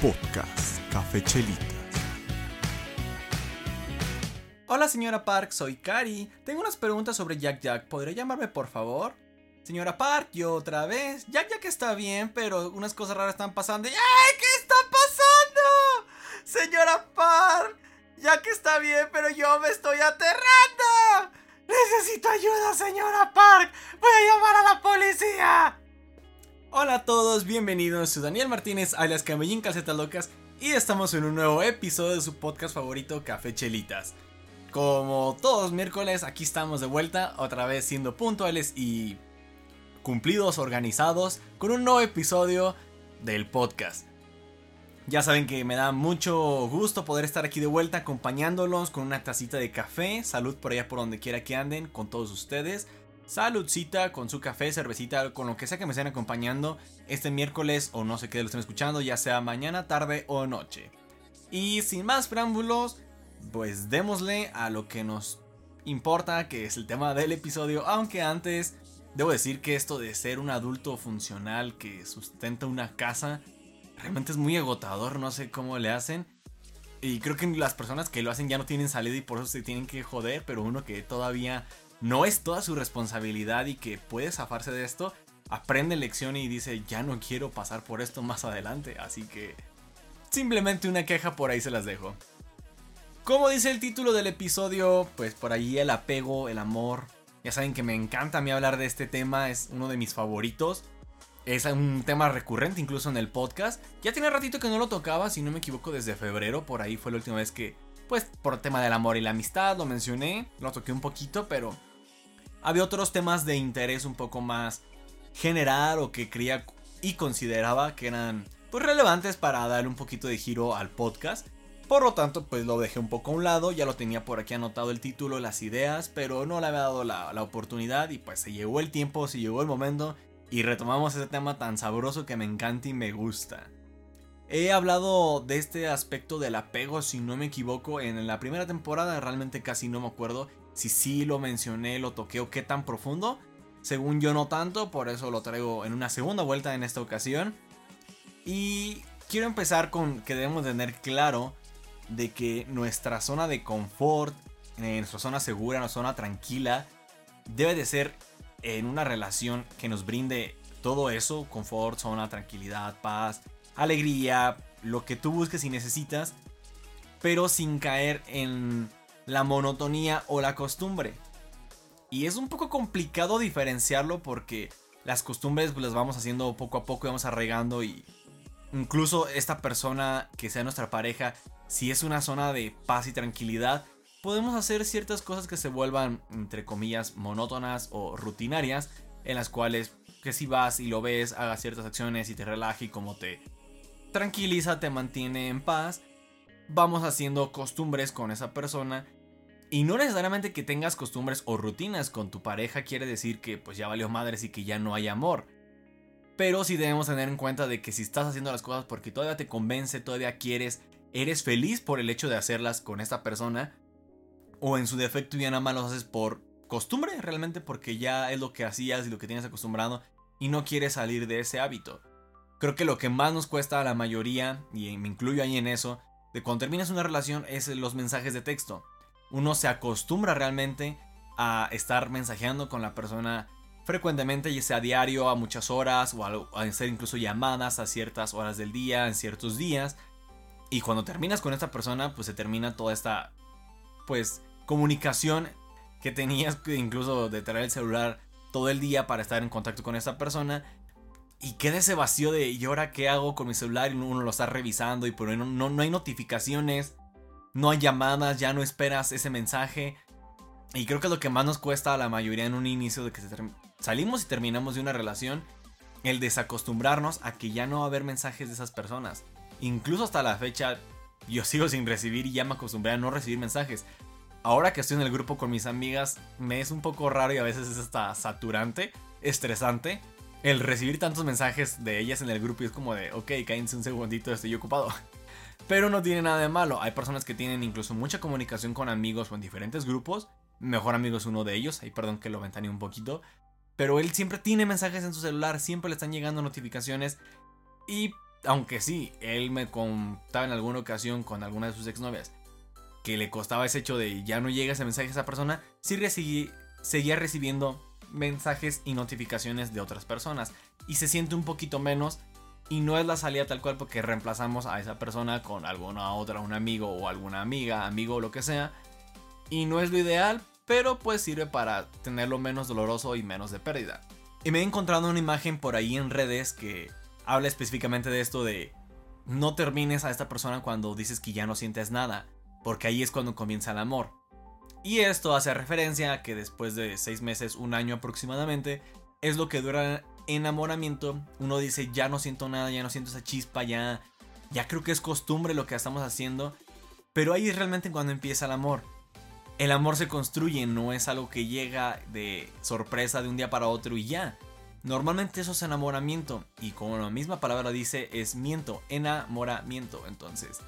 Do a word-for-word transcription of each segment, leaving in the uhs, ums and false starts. Podcast Café Chelitas. Hola señora Park, soy Cari. Tengo unas preguntas sobre Jack Jack. ¿Podría llamarme por favor? Señora Park, yo otra vez. Jack Jack está bien, pero unas cosas raras están pasando. ¡Ay! ¿Qué está pasando? Señora Park, Jack está bien, pero yo me estoy aterrando. Necesito ayuda, señora Park. Voy a llamar a la policía. Hola a todos, bienvenidos, soy Daniel Martínez, alias Camellín Calcetas Locas, y estamos en un nuevo episodio de su podcast favorito, Café Chelitas. Como todos los miércoles, aquí estamos de vuelta, otra vez siendo puntuales y cumplidos, organizados, con un nuevo episodio del podcast. Ya saben que me da mucho gusto poder estar aquí de vuelta acompañándolos con una tacita de café, salud por allá por donde quiera que anden, con todos ustedes. Saludcita con su café, cervecita, con lo que sea que me estén acompañando este miércoles o no sé qué lo estén escuchando, ya sea mañana, tarde o noche. Y sin más preámbulos, pues démosle a lo que nos importa, que es el tema del episodio. Aunque antes, debo decir que esto de ser un adulto funcional que sustenta una casa, realmente es muy agotador, no sé cómo le hacen. Y creo que las personas que lo hacen ya no tienen salida y por eso se tienen que joder, pero uno que todavía no es toda su responsabilidad y que puede zafarse de esto, aprende lección y dice, ya no quiero pasar por esto más adelante. Así que simplemente una queja por ahí se las dejo. Como dice el título del episodio, pues por ahí el apego, el amor. Ya saben que me encanta a mí hablar de este tema, es uno de mis favoritos. Es un tema recurrente incluso en el podcast. Ya tiene ratito que no lo tocaba, si no me equivoco desde febrero, por ahí fue la última vez que, pues por el tema del amor y la amistad, lo mencioné, lo toqué un poquito, pero había otros temas de interés un poco más general o que creía y consideraba que eran pues relevantes para darle un poquito de giro al podcast. Por lo tanto, pues lo dejé un poco a un lado, ya lo tenía por aquí anotado el título, las ideas, pero no le había dado la, la oportunidad y pues se llegó el tiempo, se llegó el momento y retomamos ese tema tan sabroso que me encanta y me gusta. He hablado de este aspecto del apego, si no me equivoco, en la primera temporada, realmente casi no me acuerdo. Si sí lo mencioné, lo toqué o qué tan profundo. Según yo no tanto, por eso lo traigo en una segunda vuelta en esta ocasión. Y quiero empezar con que debemos tener claro de que nuestra zona de confort, nuestra zona segura, nuestra zona tranquila, debe de ser en una relación que nos brinde todo eso. Confort, zona, tranquilidad, paz, alegría, lo que tú busques y necesitas, pero sin caer en la monotonía o la costumbre. Y es un poco complicado diferenciarlo porque las costumbres las vamos haciendo poco a poco y vamos arraigando. Y incluso esta persona que sea nuestra pareja, si es una zona de paz y tranquilidad, podemos hacer ciertas cosas que se vuelvan, entre comillas, monótonas o rutinarias, en las cuales que si vas y lo ves, hagas ciertas acciones y te relaja y como te tranquiliza, te mantiene en paz. Vamos haciendo costumbres con esa persona. Y no necesariamente que tengas costumbres o rutinas con tu pareja quiere decir que pues ya valió madres y que ya no hay amor. Pero sí debemos tener en cuenta de que si estás haciendo las cosas porque todavía te convence, todavía quieres, eres feliz por el hecho de hacerlas con esta persona, o en su defecto ya nada más los haces por costumbre, realmente porque ya es lo que hacías y lo que tienes acostumbrado y no quieres salir de ese hábito. Creo que lo que más nos cuesta a la mayoría, y me incluyo ahí en eso, de cuando terminas una relación es los mensajes de texto. Uno se acostumbra realmente a estar mensajeando con la persona frecuentemente, ya sea a diario, a muchas horas, o a hacer incluso llamadas a ciertas horas del día, en ciertos días. Y cuando terminas con esta persona, pues se termina toda esta pues comunicación que tenías, incluso de traer el celular todo el día para estar en contacto con esta persona. Y queda ese vacío de, ¿y ahora qué hago con mi celular? Y uno lo está revisando y por ahí no, no, no hay notificaciones, no hay llamadas, ya no esperas ese mensaje. Y creo que es lo que más nos cuesta a la mayoría en un inicio de que salimos y terminamos de una relación, el desacostumbrarnos a que ya no va a haber mensajes de esas personas. Incluso hasta la fecha yo sigo sin recibir y ya me acostumbré a no recibir mensajes. Ahora que estoy en el grupo con mis amigas, me es un poco raro y a veces es hasta saturante, estresante, el recibir tantos mensajes de ellas en el grupo. Y es como de, ok, cállense un segundito, estoy ocupado. Pero no tiene nada de malo. Hay personas que tienen incluso mucha comunicación con amigos o en diferentes grupos. Mejor amigo es uno de ellos. Ahí perdón que lo ventaneé un poquito. Pero él siempre tiene mensajes en su celular, siempre le están llegando notificaciones. Y Aunque sí, él me contaba en alguna ocasión con alguna de sus exnovias que le costaba ese hecho de ya no llega ese mensaje a esa persona, sí recibí, seguía recibiendo mensajes y notificaciones de otras personas y se siente un poquito menos y no es la salida tal cual porque reemplazamos a esa persona con alguna otra, un amigo o alguna amiga, amigo o lo que sea y no es lo ideal, pero pues sirve para tenerlo menos doloroso y menos de pérdida. Y me he encontrado una imagen por ahí en redes que habla específicamente de esto de no termines a esta persona cuando dices que ya no sientes nada, porque ahí es cuando comienza el amor. Y esto hace referencia a que después de seis meses, un año aproximadamente, es lo que dura el enamoramiento. Uno dice, ya no siento nada, ya no siento esa chispa, ya, ya creo que es costumbre lo que estamos haciendo. Pero ahí es realmente cuando empieza el amor. El amor se construye, no es algo que llega de sorpresa de un día para otro y ya. Normalmente eso es enamoramiento, y como la misma palabra dice, es miento, enamoramiento. Entonces,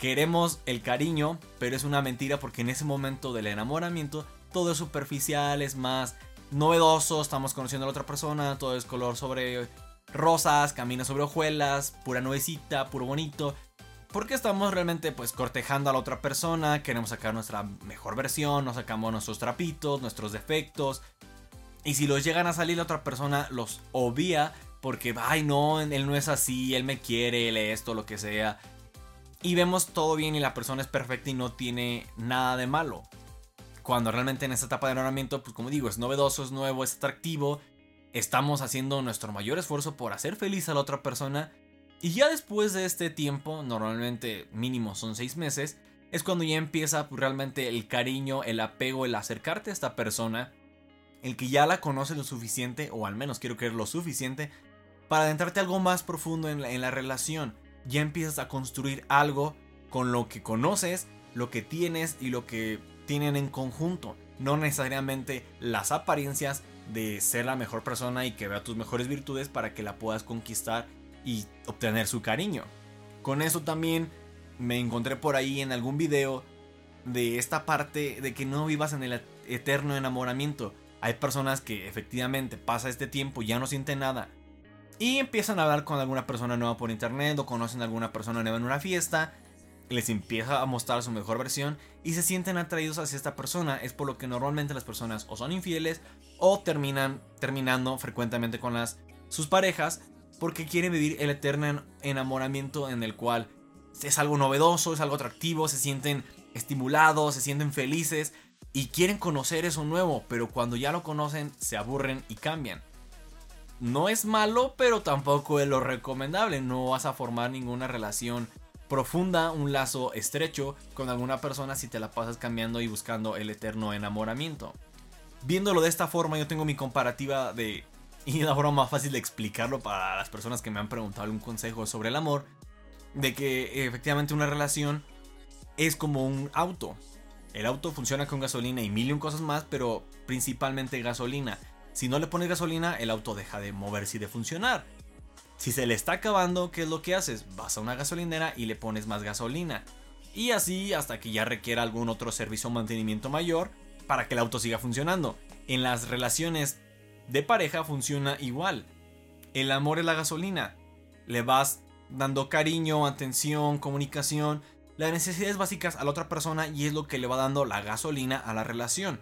queremos el cariño, pero es una mentira porque en ese momento del enamoramiento todo es superficial, es más novedoso, estamos conociendo a la otra persona, todo es color sobre rosas, camina sobre hojuelas, pura nubecita, puro bonito, porque estamos realmente pues cortejando a la otra persona, queremos sacar nuestra mejor versión, nos sacamos nuestros trapitos, nuestros defectos. Y si los llegan a salir, la otra persona los obvia porque, ay no, él no es así, él me quiere, él esto, lo que sea. Y vemos todo bien y la persona es perfecta y no tiene nada de malo. Cuando realmente en esta etapa de enamoramiento, pues como digo, es novedoso, es nuevo, es atractivo. Estamos haciendo nuestro mayor esfuerzo por hacer feliz a la otra persona. Y ya después de este tiempo, normalmente mínimo son seis meses, es cuando ya empieza pues, realmente el cariño, el apego, el acercarte a esta persona. El que ya la conoce lo suficiente, o al menos quiero creer lo suficiente, para adentrarte algo más profundo en la, en la relación. Ya empiezas a construir algo con lo que conoces, lo que tienes y lo que tienen en conjunto. No necesariamente las apariencias de ser la mejor persona y que vea tus mejores virtudes para que la puedas conquistar y obtener su cariño. Con eso también me encontré por ahí en algún video de esta parte de que no vivas en el eterno enamoramiento. Hay personas que efectivamente pasa este tiempo, ya no sienten nada y empiezan a hablar con alguna persona nueva por internet o conocen a alguna persona nueva en una fiesta, les empieza a mostrar su mejor versión y se sienten atraídos hacia esta persona. Es por lo que normalmente las personas o son infieles o terminan terminando frecuentemente con las, sus parejas porque quieren vivir el eterno enamoramiento en el cual es algo novedoso, es algo atractivo, se sienten estimulados, se sienten felices. Y quieren conocer eso nuevo, pero cuando ya lo conocen, se aburren y cambian. No es malo, pero tampoco es lo recomendable. No vas a formar ninguna relación profunda, un lazo estrecho con alguna persona si te la pasas cambiando y buscando el eterno enamoramiento. Viéndolo de esta forma, yo tengo mi comparativa de... Y la forma más fácil de explicarlo para las personas que me han preguntado algún consejo sobre el amor. De que efectivamente una relación es como un auto. El auto funciona con gasolina y mil y un cosas más, pero principalmente gasolina. Si no le pones gasolina, el auto deja de moverse y de funcionar. Si se le está acabando, ¿qué es lo que haces? Vas a una gasolinera y le pones más gasolina. Y así hasta que ya requiera algún otro servicio o mantenimiento mayor para que el auto siga funcionando. En las relaciones de pareja funciona igual. El amor es la gasolina. Le vas dando cariño, atención, comunicación... Las necesidades básicas a la otra persona y es lo que le va dando la gasolina a la relación.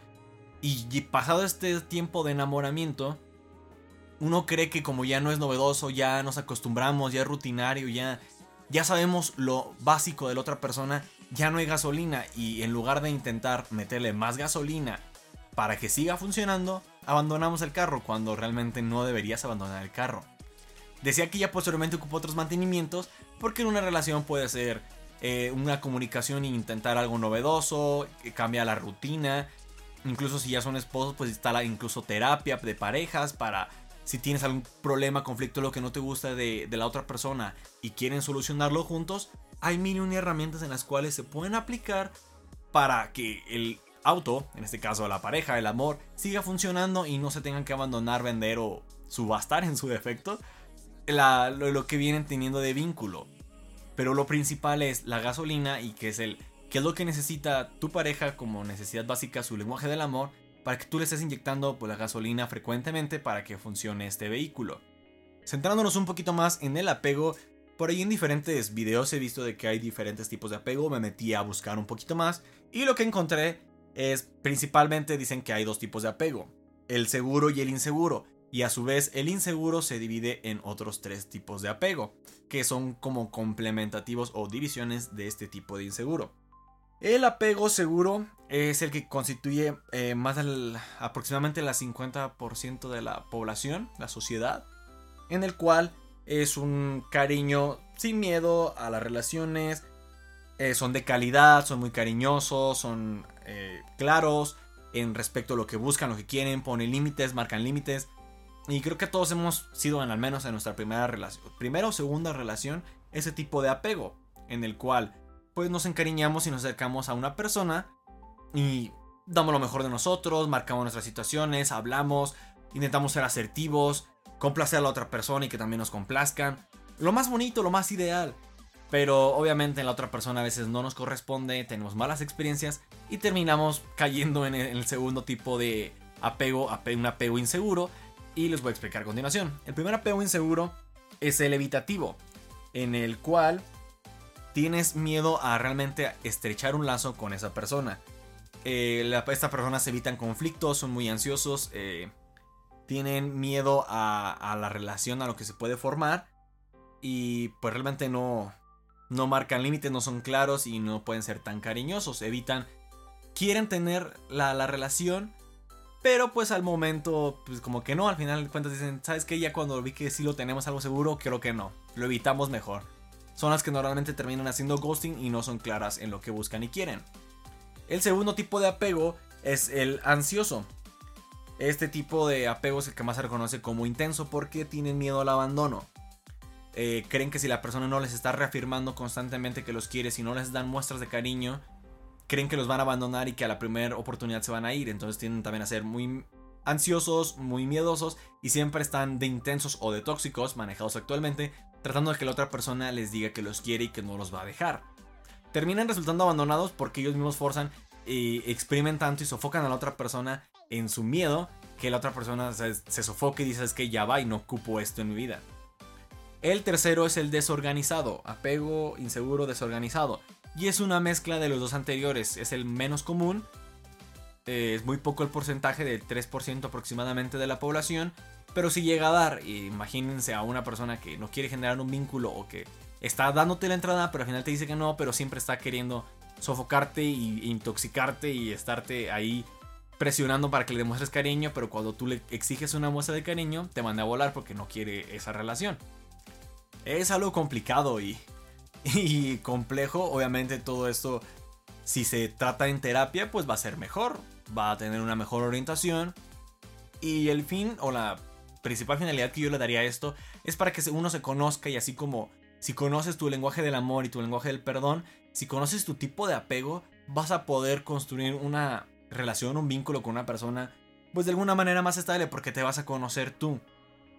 Y pasado este tiempo de enamoramiento, uno cree que como ya no es novedoso, ya nos acostumbramos, ya es rutinario, ya, ya sabemos lo básico de la otra persona, ya no hay gasolina. Y en lugar de intentar meterle más gasolina para que siga funcionando, abandonamos el carro cuando realmente no deberías abandonar el carro. Decía que ya posteriormente ocupó otros mantenimientos porque en una relación puede ser... Eh, una comunicación e intentar algo novedoso, cambia la rutina, incluso si ya son esposos pues está la incluso terapia de parejas para si tienes algún problema, conflicto, lo que no te gusta de, de la otra persona y quieren solucionarlo juntos, hay mil y una herramientas en las cuales se pueden aplicar para que el auto, en este caso la pareja, el amor, siga funcionando y no se tengan que abandonar, vender o subastar en su defecto la, lo, lo que vienen teniendo de vínculo. Pero lo principal es la gasolina y que es el que es lo que necesita tu pareja como necesidad básica, su lenguaje del amor, para que tú le estés inyectando pues, la gasolina frecuentemente para que funcione este vehículo. Centrándonos un poquito más en el apego, Por ahí en diferentes videos he visto de que hay diferentes tipos de apego. Me metí a buscar un poquito más y lo que encontré es principalmente dicen que hay dos tipos de apego, el seguro y el inseguro. Y a su vez el inseguro se divide en otros tres tipos de apego, que son como complementativos o divisiones de este tipo de inseguro. El apego seguro es el que constituye eh, más del, aproximadamente el cincuenta por ciento de la población, la sociedad, en el cual es un cariño sin miedo a las relaciones, eh, son de calidad, son muy cariñosos, son eh, claros en respecto a lo que buscan, lo que quieren, ponen límites, marcan límites. Y creo que todos hemos sido, en, al menos en nuestra primera relación, primera o segunda relación, ese tipo de apego, en el cual pues nos encariñamos y nos acercamos a una persona y damos lo mejor de nosotros, marcamos nuestras situaciones, hablamos, intentamos ser asertivos, complacer a la otra persona y que también nos complazcan. Lo más bonito, lo más ideal. Pero obviamente en la otra persona a veces no nos corresponde, tenemos malas experiencias y terminamos cayendo en el segundo tipo de apego, un apego inseguro. Y les voy a explicar a continuación. El primer apego inseguro es el evitativo, en el cual tienes miedo a realmente estrechar un lazo con esa persona. Eh, la, estas personas evitan conflictos, son muy ansiosos, eh, tienen miedo a, a la relación, a lo que se puede formar. Y pues realmente no, no marcan límites, no son claros y no pueden ser tan cariñosos. Evitan, quieren tener la, la relación. Pero pues al momento, pues como que no, al final de cuentas dicen, ¿sabes qué? Ya cuando vi que sí lo tenemos algo seguro, creo que no, lo evitamos mejor. Son las que normalmente terminan haciendo ghosting y no son claras en lo que buscan y quieren. El segundo tipo de apego es el ansioso. Este tipo de apego es el que más se reconoce como intenso porque tienen miedo al abandono. Eh, creen que si la persona no les está reafirmando constantemente que los quiere, si no les dan muestras de cariño, creen que los van a abandonar y que a la primera oportunidad se van a ir. Entonces tienden también a ser muy ansiosos, muy miedosos y siempre están de intensos o de tóxicos manejados actualmente, tratando de que la otra persona les diga que los quiere y que no los va a dejar. Terminan resultando abandonados porque ellos mismos forzan y exprimen tanto y sofocan a la otra persona en su miedo que la otra persona se, se sofoca y dice es que ya va y no ocupo esto en mi vida. El tercero es el desorganizado, apego inseguro desorganizado. Y es una mezcla de los dos anteriores, es el menos común, eh, es muy poco el porcentaje, del tres por ciento aproximadamente de la población, pero si llega a dar, imagínense a una persona que no quiere generar un vínculo o que está dándote la entrada, pero al final te dice que no, pero siempre está queriendo sofocarte e intoxicarte y estarte ahí presionando para que le demuestres cariño, pero cuando tú le exiges una muestra de cariño, te manda a volar porque no quiere esa relación. Es algo complicado y... y complejo. Obviamente todo esto, si se trata en terapia, pues va a ser mejor, va a tener una mejor orientación. Y el fin o la principal finalidad que yo le daría a esto es para que uno se conozca, y así como si conoces tu lenguaje del amor y tu lenguaje del perdón, si conoces tu tipo de apego, vas a poder construir una relación, un vínculo con una persona pues de alguna manera más estable, porque te vas a conocer tú.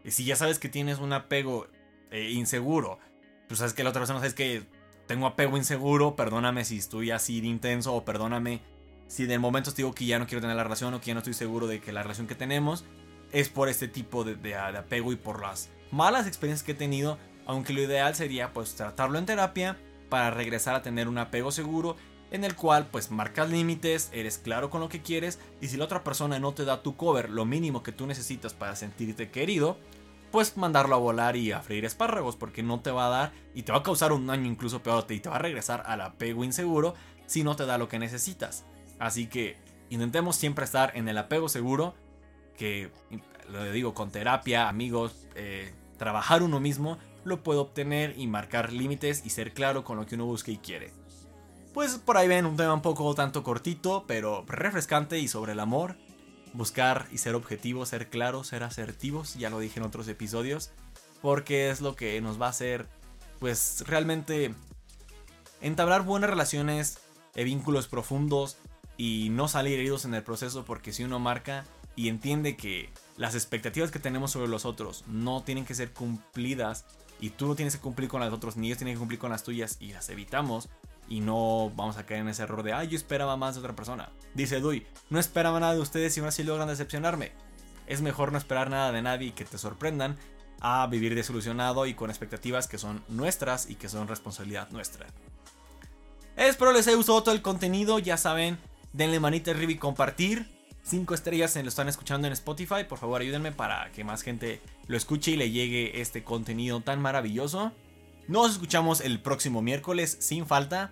Y si ya sabes que tienes un apego eh, inseguro, pues sabes que la otra persona, sabes que tengo apego inseguro, perdóname si estoy así de intenso, o perdóname si de momento te digo que ya no quiero tener la relación o que ya no estoy seguro de que la relación que tenemos es por este tipo de, de, de apego y por las malas experiencias que he tenido, aunque lo ideal sería pues tratarlo en terapia para regresar a tener un apego seguro en el cual pues marcas límites, eres claro con lo que quieres, y si la otra persona no te da tu cover, lo mínimo que tú necesitas para sentirte querido, pues mandarlo a volar y a freír espárragos, porque no te va a dar y te va a causar un daño incluso peor, y te va a regresar al apego inseguro si no te da lo que necesitas. Así que intentemos siempre estar en el apego seguro, que lo digo, con terapia, amigos, eh, trabajar uno mismo lo puede obtener, y marcar límites y ser claro con lo que uno busca y quiere. Pues por ahí ven un tema un poco tanto cortito pero refrescante, y sobre el amor, buscar y ser objetivos, ser claros, ser asertivos, ya lo dije en otros episodios, porque es lo que nos va a hacer pues realmente entablar buenas relaciones, vínculos profundos y no salir heridos en el proceso, porque si uno marca y entiende que las expectativas que tenemos sobre los otros no tienen que ser cumplidas, y tú no tienes que cumplir con las otras ni ellos tienen que cumplir con las tuyas, y las evitamos, y no vamos a caer en ese error de ay, yo esperaba más de otra persona. Dice Dewey, no esperaba nada de ustedes y aún así logran decepcionarme. Es mejor no esperar nada de nadie y que te sorprendan a vivir desilusionado y con expectativas que son nuestras y que son responsabilidad nuestra. Espero les haya gustado todo el contenido. Ya saben, denle manita arriba y compartir. Cinco estrellas se lo están escuchando en Spotify. Por favor, ayúdenme para que más gente lo escuche y le llegue este contenido tan maravilloso. Nos escuchamos el próximo miércoles, sin falta.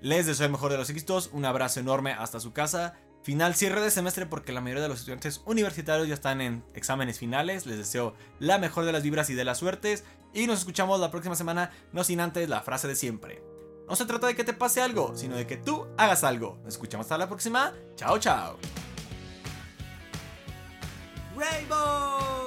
Les deseo el mejor de los éxitos. Un abrazo enorme hasta su casa. Final cierre de semestre porque la mayoría de los estudiantes universitarios ya están en exámenes finales. Les deseo la mejor de las vibras y de las suertes. Y nos escuchamos la próxima semana, no sin antes la frase de siempre. No se trata de que te pase algo, sino de que tú hagas algo. Nos escuchamos hasta la próxima. Chao, chao. Rainbow!